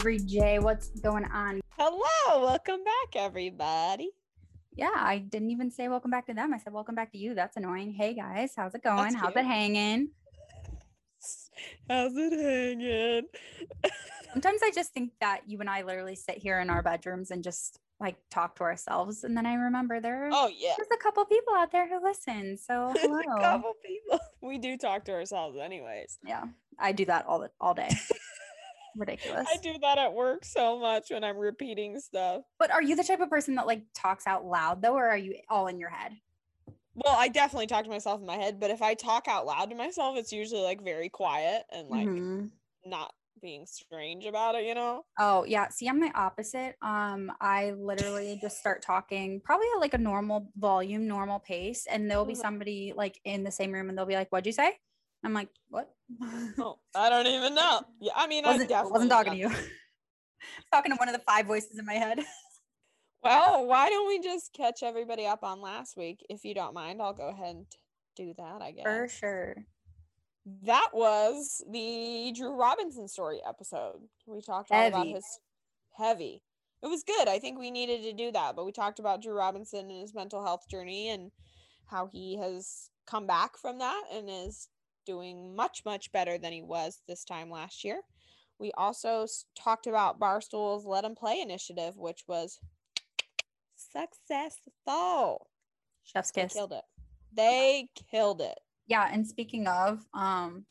Avery J. What's going on? Hello, welcome back, everybody. Yeah, I didn't even say welcome back to them. I said welcome back to you. That's annoying. Hey guys, how's it going? How's it hanging? How's it hanging? Sometimes I just think that you and I literally sit here in our bedrooms and just like talk to ourselves, and then I remember there's a couple people out there who listen. So hello. A couple people. We do talk to ourselves, anyways. Yeah, I do that all day. Ridiculous. I do that at work so much when I'm repeating stuff. But are you the type of person that like talks out loud though, or are you all in your head? Well, I definitely talk to myself in my head, but if I talk out loud to myself, it's usually like very quiet and like not being strange about it, you know? Oh yeah. See, I'm the opposite. I literally just start talking probably at like a normal volume, normal pace. And there'll be somebody like in the same room and they'll be like, what'd you say? I'm like, what? Oh, I don't even know. Yeah. I mean, I wasn't talking to you. I was talking to one of the five voices in my head. Well, why don't we just catch everybody up on last week? If you don't mind, I'll go ahead and do that, I guess. For sure. That was the Drew Robinson story episode. We talked all about his heavy. It was good. I think we needed to do that, but we talked about Drew Robinson and his mental health journey and how he has come back from that and is doing much, much better than he was this time last year. We also talked about Barstool's Let Him Play initiative, which was successful. Chef's kiss. They killed it. Yeah. And speaking of,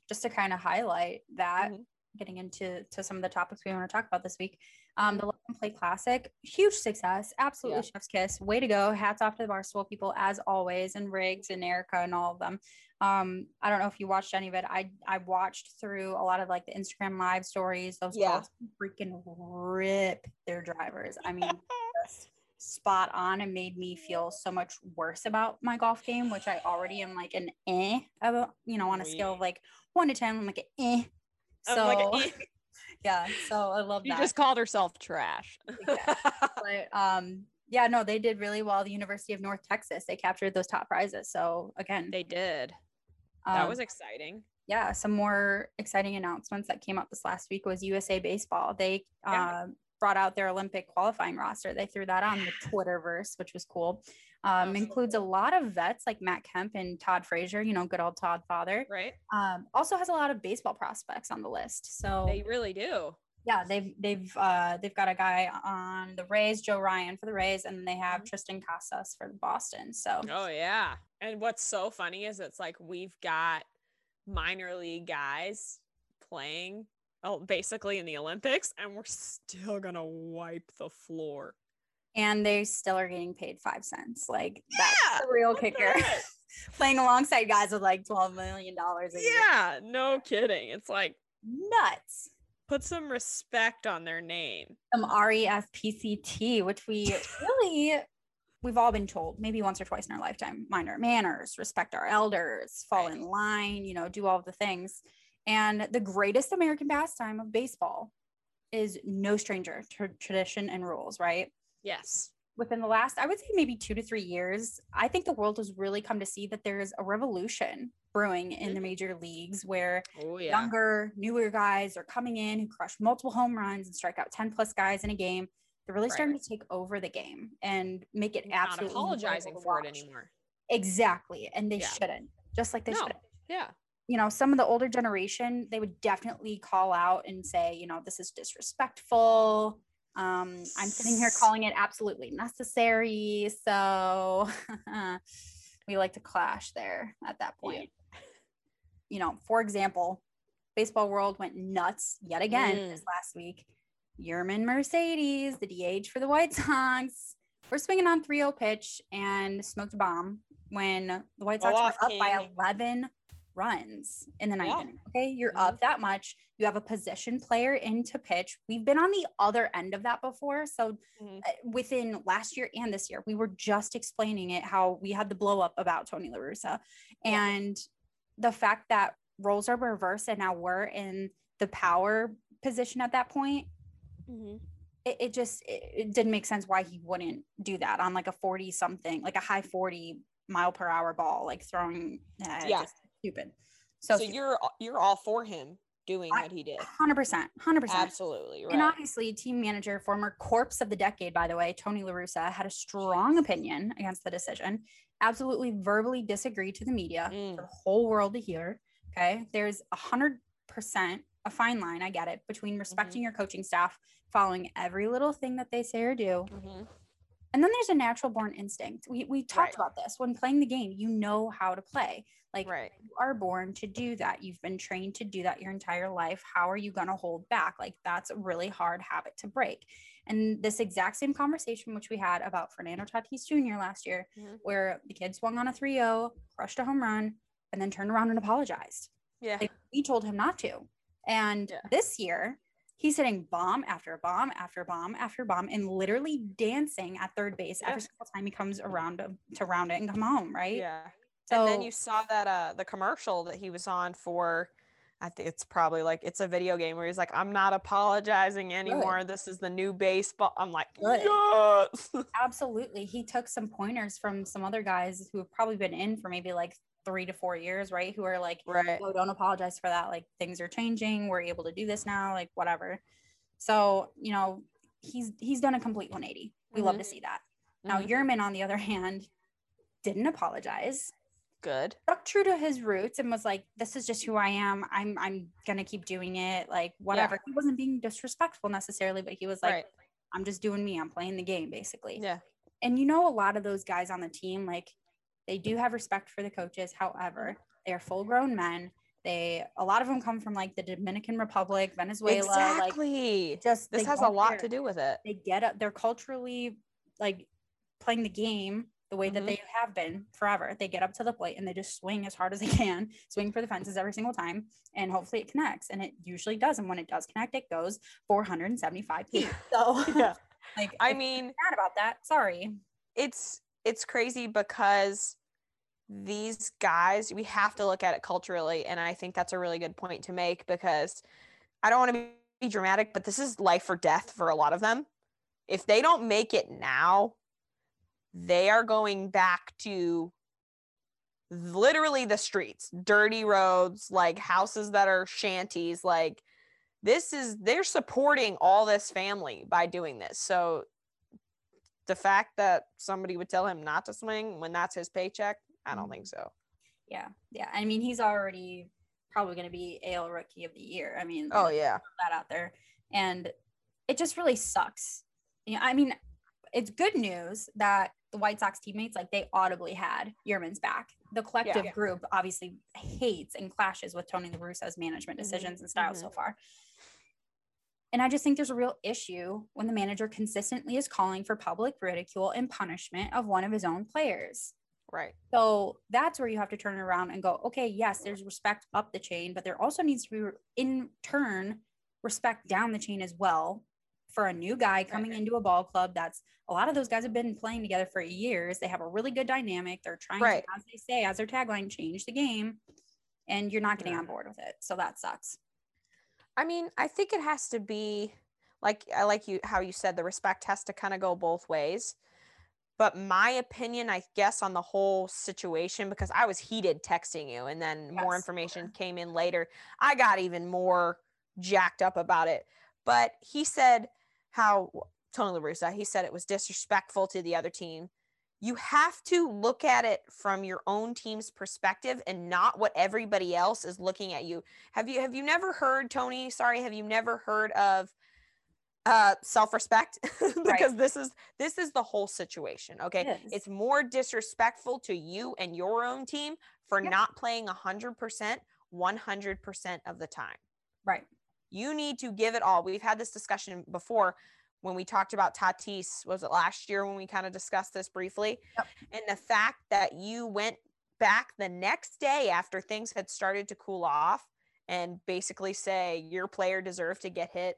just to kind of highlight that, getting into some of the topics we want to talk about this week, the Let Him Play Classic, huge success. Absolutely. Chef's kiss. Way to go. Hats off to the Barstool people as always, and Riggs and Erica and all of them. I don't know if you watched any of it. I watched through a lot of like the Instagram live stories. Those girls freaking rip their drivers. I mean, just spot on, and made me feel so much worse about my golf game, which I already am like an on a scale of like 1 to 10, I'm like an eh. So so I love that. You just called herself trash. But no, they did really well. The University of North Texas, they captured those top prizes. So again, they did. That was exciting. Yeah, some more exciting announcements that came up this last week was USA Baseball. They brought out their Olympic qualifying roster. They threw that on the Twitterverse, which was cool. Includes a lot of vets like Matt Kemp and Todd Frazier, you know, good old Todd father. Right. Also has a lot of baseball prospects on the list. So they really do. Yeah. They've got a guy on the Rays, Joe Ryan for the Rays, and they have Tristan Casas for Boston. So, oh yeah. And what's so funny is it's like, we've got minor league guys playing basically in the Olympics, and we're still gonna wipe the floor, and they still are getting paid 5 cents. Like that's the real kicker. Playing alongside guys with like $12 million. Yeah, no kidding. It's like nuts. Put some respect on their name. Some RESPCT, which we've all been told maybe once or twice in our lifetime: mind our manners, respect our elders, fall in line. You know, do all of the things. And the greatest American pastime of baseball is no stranger to tradition and rules, right? Yes. Within the last, I would say maybe 2 to 3 years, I think the world has really come to see that there is a revolution brewing in the major leagues where younger, newer guys are coming in who crush multiple home runs and strike out 10 plus guys in a game. They're really starting to take over the game and make it absolutely not apologizing for it anymore. Exactly. And they shouldn't, just like they shouldn't. Yeah. You know, some of the older generation, they would definitely call out and say, you know, this is disrespectful. I'm sitting here calling it absolutely necessary. So we like to clash there at that point. Yeah. You know, for example, baseball world went nuts yet again this last week. Yermin Mercedes, the DH for the White Sox, we're swinging on 3-0 pitch and smoked a bomb when the White Sox were up by 11 runs in the ninth inning. Okay, you're up that much. You have a position player in to pitch. We've been on the other end of that before. So within last year and this year, we were just explaining it, how we had the blow up about Tony La Russa. And the fact that roles are reversed and now we're in the power position at that point, it didn't make sense why he wouldn't do that on like a 40 something, like a high 40 mile per hour ball, like throwing. Stupid. So you're all for him doing what he did. 100%. Absolutely. Right. And obviously team manager, former corpse of the decade, by the way, Tony La Russa, had a strong opinion against the decision. Absolutely verbally disagreed to the media, for the whole world to hear. Okay. There's 100% a fine line. I get it, between respecting your coaching staff, following every little thing that they say or do. And then there's a natural born instinct. We talked about this when playing the game. You know how to play. Like you are born to do that. You've been trained to do that your entire life. How are you going to hold back? Like, that's a really hard habit to break. And this exact same conversation, which we had about Fernando Tatis Jr. last year, where the kid swung on a 3-0, crushed a home run, and then turned around and apologized. Yeah. Like, we told him not to. And this year, he's hitting bomb after bomb after bomb after bomb and literally dancing at third base every single time he comes around to round it and come home, right? Yeah. So, and then you saw that the commercial that he was on for, I think it's probably like, it's a video game where he's like, I'm not apologizing anymore. This is the new baseball. I'm like, yes! Absolutely. He took some pointers from some other guys who have probably been in for maybe like 3 to 4 years, right? Who are like, oh, don't apologize for that. Like, things are changing. We're able to do this now. Like, whatever. So, you know, he's done a complete 180. We love to see that. Now, Yermin, on the other hand, didn't apologize. Good. Stuck true to his roots and was like, this is just who I am. I'm going to keep doing it. Like, whatever. He wasn't being disrespectful necessarily, but he was like, I'm just doing me. I'm playing the game, basically. Yeah. And you know, a lot of those guys on the team, like, they do have respect for the coaches. However, they are full grown men. A lot of them come from like the Dominican Republic, Venezuela. Exactly. Like, just this has a lot to do with it. They get up. They're culturally like playing the game the way that they have been forever. They get up to the plate and they just swing as hard as they can, swing for the fences every single time. And hopefully it connects. And it usually does. And when it does connect, it goes 475 feet. So like, I mean, mad about that. Sorry. It's crazy because these guys, we have to look at it culturally. And I think that's a really good point to make, because I don't want to be dramatic, but this is life or death for a lot of them. If they don't make it now, they are going back to literally the streets, dirty roads, like houses that are shanties. Like, they're supporting all this family by doing this. So the fact that somebody would tell him not to swing when that's his paycheck, I don't think so. Yeah. I mean, he's already probably going to be AL Rookie of the Year. I mean, that out there, and it just really sucks. You know, I mean, it's good news that the White Sox teammates, like, they audibly had Yermin's back. The collective group obviously hates and clashes with Tony La Russa's management decisions and style so far. And I just think there's a real issue when the manager consistently is calling for public ridicule and punishment of one of his own players. Right. So that's where you have to turn around and go, okay, yes, there's respect up the chain, but there also needs to be, in turn, respect down the chain as well for a new guy coming into a ball club. That's a lot of those guys have been playing together for years. They have a really good dynamic. They're trying to, as they say, as their tagline, change the game, and you're not getting on board with it. So that sucks. I mean, I think it has to be like, I like you, how you said the respect has to kind of go both ways. But my opinion, I guess, on the whole situation, because I was heated texting you, and then more information came in later. I got even more jacked up about it. But he said how, Tony La Russa, he said it was disrespectful to the other team. You have to look at it from your own team's perspective and not what everybody else is looking at you. Have you never heard, Tony, sorry, have you never heard of self-respect? Because this is the whole situation. Okay. It's more disrespectful to you and your own team for not playing 100% of the time. Right. You need to give it all. We've had this discussion before when we talked about Tatis, was it last year when we kind of discussed this briefly? Yep. And the fact that you went back the next day after things had started to cool off and basically say your player deserved to get hit.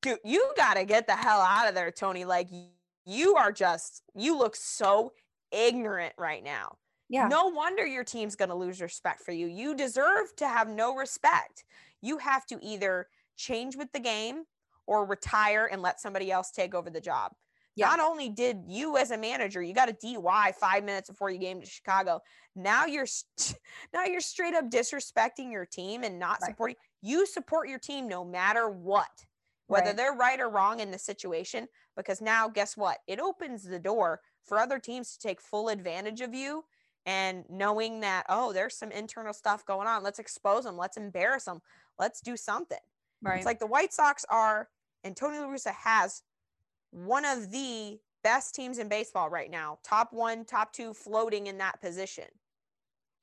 Dude, you got to get the hell out of there, Tony. Like, you look so ignorant right now. Yeah. No wonder your team's going to lose respect for you. You deserve to have no respect. You have to either change with the game or retire and let somebody else take over the job. Yeah. Not only did you, as a manager, you got a DUI 5 minutes before you came to Chicago. Now you're straight up disrespecting your team and not supporting. You support your team no matter what, whether right. they're right or wrong in the situation, because now guess what? It opens the door for other teams to take full advantage of you, and knowing that, oh, there's some internal stuff going on. Let's expose them. Let's embarrass them. Let's do something. Right. It's like the White Sox are, and Tony La Russa has one of the best teams in baseball right now, top one, top two, floating in that position.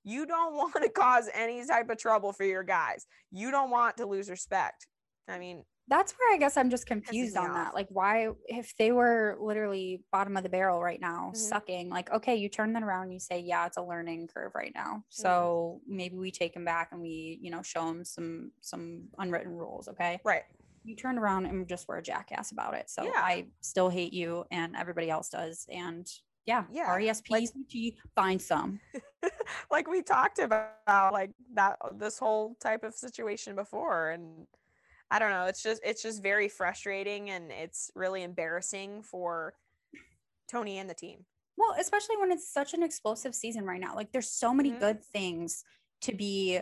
You don't want to cause any type of trouble for your guys. You don't want to lose respect. I mean, that's where I guess I'm just confused on that. Like, why, if they were literally bottom of the barrel right now, mm-hmm. sucking, like, okay, you turn that around and you say, yeah, it's a learning curve right now. So mm-hmm. maybe we take them back and we, you know, show them some unwritten rules. Okay. Right. You turned around and just were a jackass about it. So yeah. I still hate you and everybody else does. And yeah. RESPCG, like, find some. Like we talked about, like that, this whole type of situation before. And I don't know. It's just very frustrating, and it's really embarrassing for Tony and the team. Well, especially when it's such an explosive season right now. Like there's so many mm-hmm. good things to be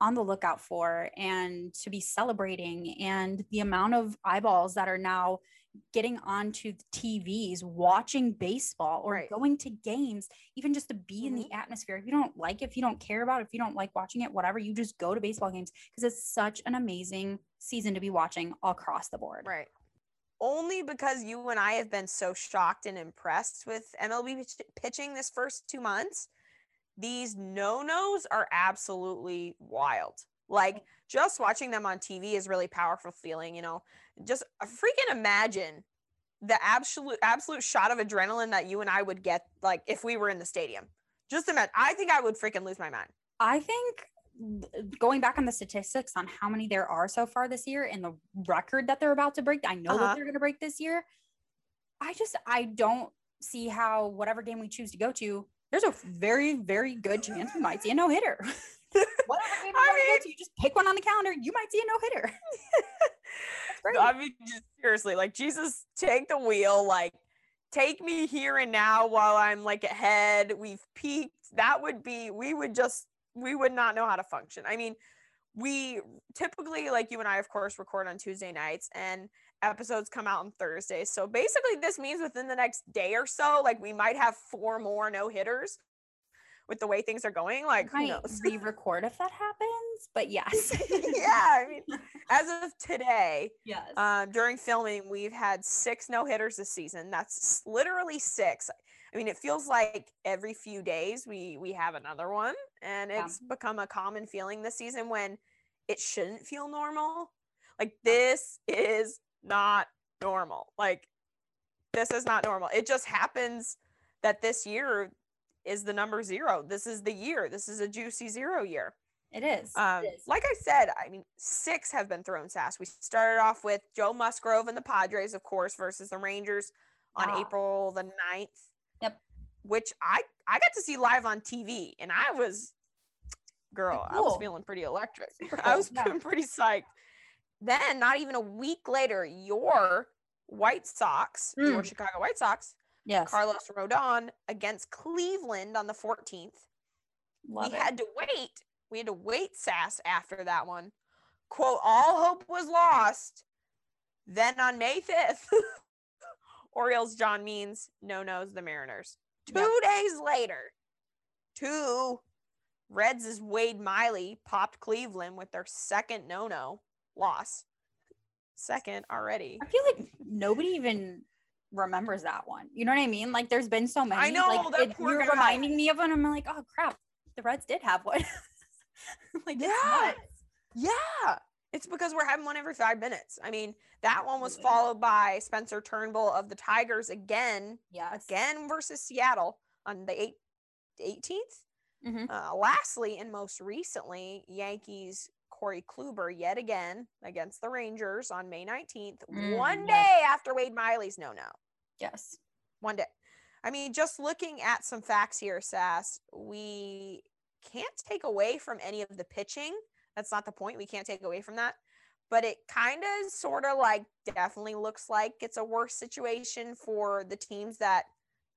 on the lookout for and to be celebrating, and the amount of eyeballs that are now getting onto the TVs, watching baseball or right. going to games, even just to be mm-hmm. in the atmosphere. If you don't like it, if you don't care about it, if you don't like watching it, whatever, you just go to baseball games because it's such an amazing season to be watching all across the board. Right. Only because you and I have been so shocked and impressed with MLB pitching this first 2 months. These no-nos are absolutely wild. Like, just watching them on TV is really powerful feeling, you know. Just freaking imagine the absolute shot of adrenaline that you and I would get, like, if we were in the stadium. Just imagine. I think I would freaking lose my mind. I think going back on the statistics on how many there are so far this year and the record that they're about to break, I know uh-huh. that they're going to break this year. I don't see how whatever game we choose to go to, there's a very, very good chance we might see a no-hitter. Whatever game you go to, you just pick one on the calendar, you might see a no-hitter. No, I mean, just seriously, like, Jesus, take the wheel. Like, take me here and now while I'm, like, ahead. We've peaked. We would not know how to function. I mean, we typically, like you and I, of course, record on Tuesday nights, and episodes come out on Thursdays. So basically this means within the next day or so, like, we might have 4 more no-hitters with the way things are going. Like, who knows? Re-record if that happens, but yes. Yeah, I mean, as of today, yes. During filming, we've had 6 no-hitters this season. That's literally 6. I mean, it feels like every few days we have another one, and it's become a common feeling this season when it shouldn't feel normal. Like, this is not normal. Like, this is not normal. It just happens that this year is the number 0. This is the year. This is a juicy 0 year. It is. Like I said, I mean, 6 have been thrown, Sass. We started off with Joe Musgrove and the Padres, of course, versus the Rangers on April the 9th. Yep. Which I got to see live on TV, and I was, girl, cool. I was feeling pretty electric. Cool. I was feeling pretty psyched. Then not even a week later, your White Sox, your Chicago White Sox, yes. Carlos Rodon against Cleveland on the 14th. We had to wait, Sass, after that one. Quote, all hope was lost. Then on May 5th, Orioles, John Means, no-nos, the Mariners. Two days later, Reds' Wade Miley popped Cleveland with their second no-no loss. Second already. I feel like nobody even remembers that one. You know what I mean? Like, there's been so many. I know, like, you're reminding me of one. I'm like, oh, crap. The Reds did have one. Like, yeah. Yeah. It's because we're having one every 5 minutes. I mean, that one was followed by Spencer Turnbull of the Tigers again, versus Seattle on the 18th. Mm-hmm. Lastly, and most recently, Yankees Corey Kluber yet again against the Rangers on May 19th, one day after Wade Miley's no-no. Yes. One day. I mean, just looking at some facts here, Sass, we can't take away from any of the pitching. That's not the point. We can't take away from that. But it kind of sort of like definitely looks like it's a worse situation for the teams that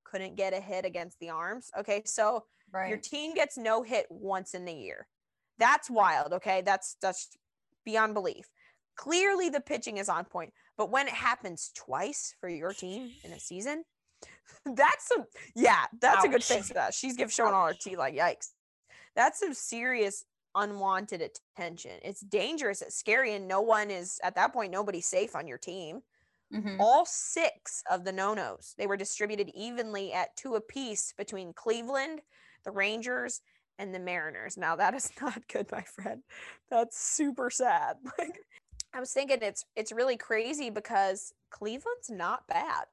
couldn't get a hit against the arms. Okay, so your team gets no hit once in the year. That's wild, okay? That's beyond belief. Clearly the pitching is on point, but when it happens twice for your team in a season, that's Ouch. A good fix for that. She's showing all her tea, like, yikes. That's some serious unwanted attention. It's dangerous. It's scary. And nobody's safe on your team. Mm-hmm. All 6 of the no-nos, they were distributed evenly at 2 apiece between Cleveland, the Rangers, and the Mariners. Now that is not good, my friend. That's super sad. Like, I was thinking it's really crazy because Cleveland's not bad.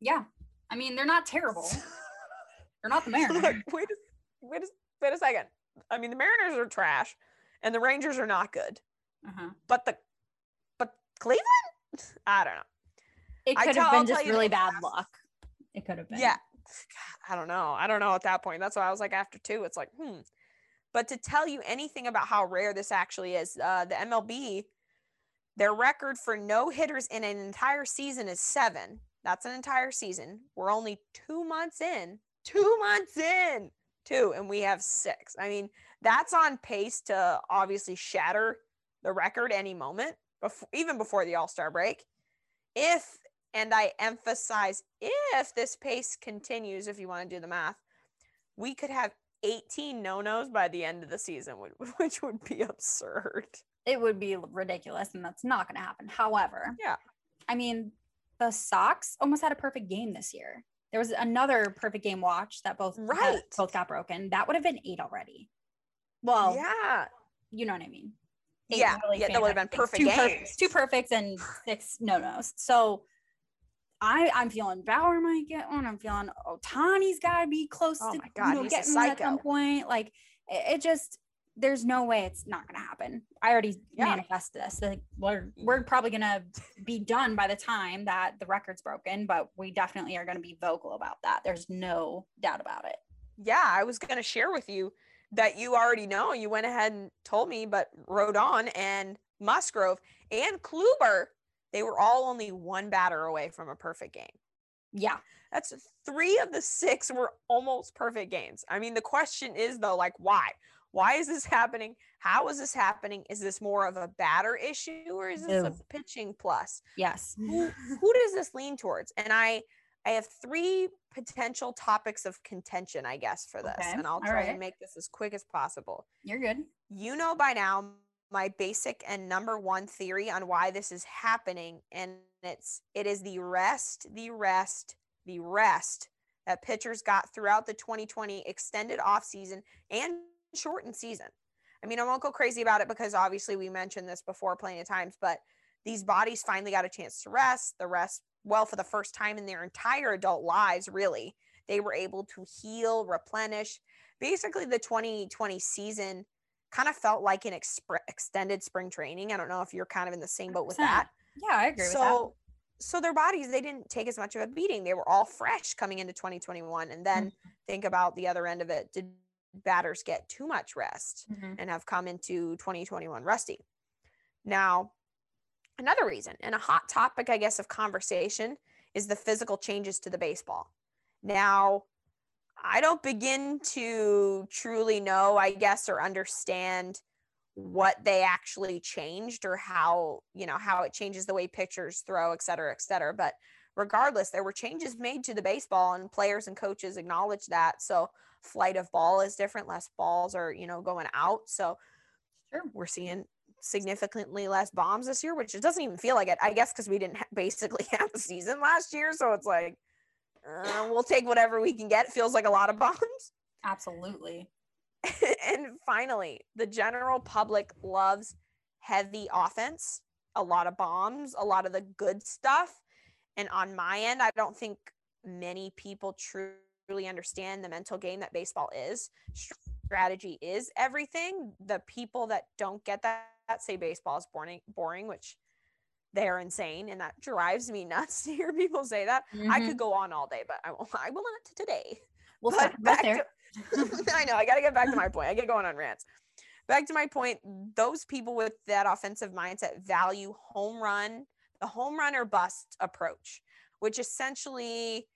Yeah. I mean, they're not terrible. They're not the Mariners. Like, wait a second. I mean, the Mariners are trash and the Rangers are not good. Uh-huh. But Cleveland? I don't know. It could have been just really bad luck. It could have been. Yeah. I don't know at that point. That's why I was like, after 2, it's like, But to tell you anything about how rare this actually is, the MLB, their record for no hitters in an entire season is 7. That's an entire season. We're only 2 months in. 2 months in. 2, and we have 6. I mean, that's on pace to obviously shatter the record any moment, even before the All-Star break. If, and I emphasize, if this pace continues, if you want to do the math, we could have 18 no-nos by the end of the season, which would be absurd. It would be ridiculous, and that's not going to happen. However, yeah, I mean, the Sox almost had a perfect game this year. There was another perfect game watch that both got broken. That would have been 8 already. Well, yeah, you know what I mean. 8 that would have been perfect games. Two perfects and 6 no-nos. So I'm feeling Bauer might get one. I'm feeling Otani's got to be close to getting one at some point. Like, it just, there's no way it's not going to happen. I already manifested this. Like, we're probably going to be done by the time that the record's broken, but we definitely are going to be vocal about that. There's no doubt about it. Yeah, I was going to share with you that you already know. You went ahead and told me, but Rodon and Musgrove and Kluber, they were all only 1 batter away from a perfect game. Yeah. That's 3 of the 6 were almost perfect games. I mean, the question is, though, like, why? Why is this happening? How is this happening? Is this more of a batter issue or is this a pitching plus? Yes. Who does this lean towards? And I have 3 potential topics of contention, I guess, for this. Okay. And I'll try and make this as quick as possible. You're good. You know by now my basic and number one theory on why this is happening. And it is the rest that pitchers got throughout the 2020 extended offseason and shortened season. I mean, I won't go crazy about it because obviously we mentioned this before plenty of times, but these bodies finally got a chance to rest. The rest, well, for the first time in their entire adult lives, really, they were able to heal, replenish. Basically, the 2020 season kind of felt like an extended spring training. I don't know if you're kind of in the same boat with that. Yeah, I agree with that. So their bodies, they didn't take as much of a beating. They were all fresh coming into 2021. And then think about the other end of it. Did batters get too much rest and have come into 2021 rusty? Now, another reason, and a hot topic, I guess, of conversation is the physical changes to the baseball. Now, I don't begin to truly know, I guess, or understand what they actually changed or how it changes the way pitchers throw, et cetera, et cetera. But regardless, there were changes made to the baseball and players and coaches acknowledge that. So flight of ball is different. Less balls are, going out. So sure, we're seeing significantly less bombs this year, which it doesn't even feel like it, I guess, because we didn't basically have a season last year. So it's like, we'll take whatever we can get. It feels like a lot of bombs. Absolutely. And finally, the general public loves heavy offense, a lot of bombs, a lot of the good stuff. And on my end, I don't think many people truly understand the mental game that baseball is. Strategy is everything. The people that don't get that say baseball is boring, which they are insane. And that drives me nuts to hear people say that. Mm-hmm. I could go on all day, but I will not today. We'll talk about there. I know. I got to get back to my point. I get going on rants. Back to my point. Those people with that offensive mindset value the home run or bust approach, which essentially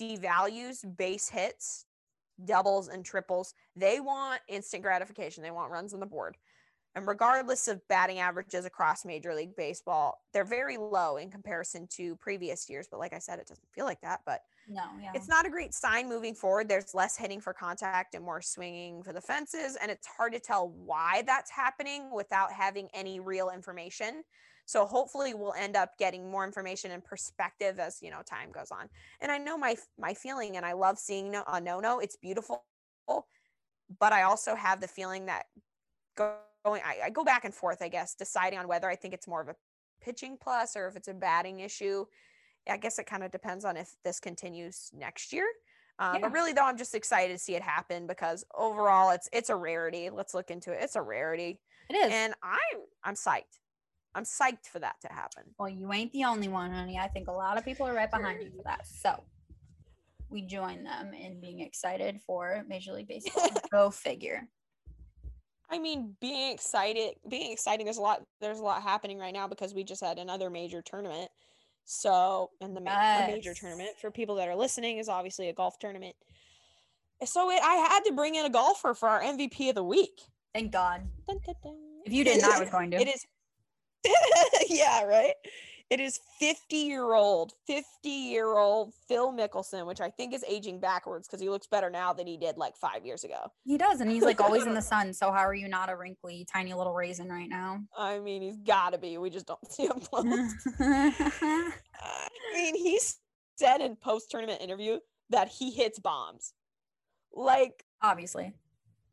devalues base hits, doubles and triples. They want instant gratification. They want runs on the board. And regardless of batting averages across Major League Baseball, they're very low in comparison to previous years. But like I said, it doesn't feel like that. But no, yeah. It's not a great sign moving forward. There's less hitting for contact and more swinging for the fences. And it's hard to tell why that's happening without having any real information. So hopefully we'll end up getting more information and perspective as, you know, time goes on. And I know my feeling, and I love seeing no, it's beautiful. But I also have the feeling that I go back and forth, I guess, deciding on whether I think it's more of a pitching plus or if it's a batting issue. I guess it kind of depends on if this continues next year. But really, though, I'm just excited to see it happen because overall it's a rarity. Let's look into it. It's a rarity. It is. And I'm psyched. I'm psyched for that to happen. Well, you ain't the only one, honey. I think a lot of people are right behind you for that. So we join them in being excited for Major League Baseball. Go figure. I mean, being exciting, there's a lot happening right now because we just had another major tournament. So, and the major tournament for people that are listening is obviously a golf tournament. So I had to bring in a golfer for our MVP of the week. Thank God. Dun, dun, dun. If you didn't, I was going to. It is. Yeah, right. It is 50-year-old Phil Mickelson, which I think is aging backwards because he looks better now than he did like 5 years ago. He does, and he's like always in the sun, so how are you not a wrinkly, tiny little raisin right now? I mean, he's got to be. We just don't see him close. I mean, he said in post-tournament interview that he hits bombs. Like, obviously.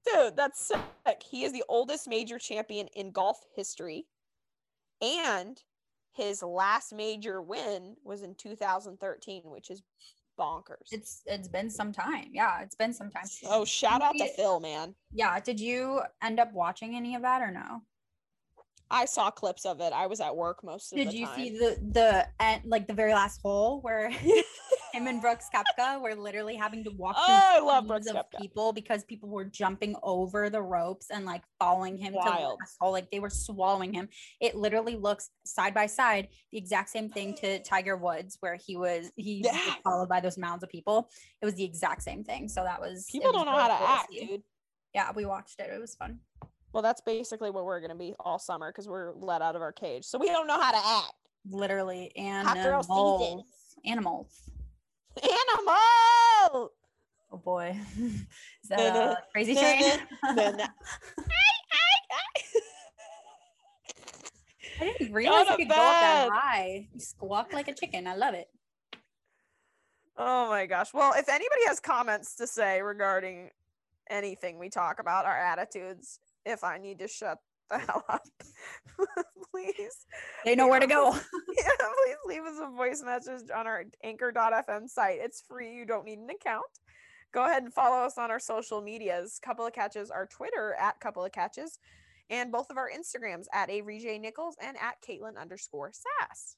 Dude, that's sick. He is the oldest major champion in golf history, and his last major win was in 2013, which is bonkers. It's been some time. Yeah, it's been some time. Oh, shout out to Phil, man. Yeah. Did you end up watching any of that or no? I saw clips of it. I was at work most of the time. Did you see the very last hole where him and Brooks Koepka were literally having to walk through the people because people were jumping over the ropes and like following him to the last hole, like they were swallowing him. It literally looks side by side the exact same thing to Tiger Woods where he was followed by those mounds of people. It was the exact same thing. So that was people don't know how to act, dude. Yeah, we watched it. It was fun. Well, that's basically what we're going to be all summer because we're let out of our cage. So we don't know how to act. Literally. Animals. Oh, boy. Is that a crazy train? I didn't realize you could go up that high. You squawk like a chicken. I love it. Oh, my gosh. Well, if anybody has comments to say regarding anything we talk about, our attitudes, if I need to shut the hell up, please. They know where to go. Yeah, please leave us a voice message on our anchor.fm site. It's free. You don't need an account. Go ahead and follow us on our social medias. Couple of Catches, our Twitter @CoupleOfCatches, and both of our Instagrams @AveryJNichols and @Caitlin_Sass.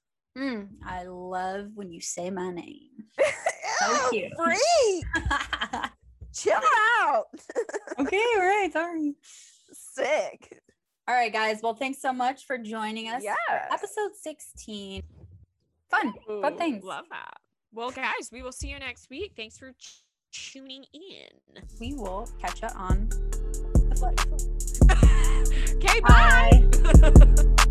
I love when you say my name. Thank you. Free. Chill out. Okay, all right. Sorry. Sick. All right, guys. Well, thanks so much for joining us. Yeah. Episode 16. Fun things. Love that. Well, guys, we will see you next week. Thanks for tuning in. We will catch you on the flip. Okay, bye.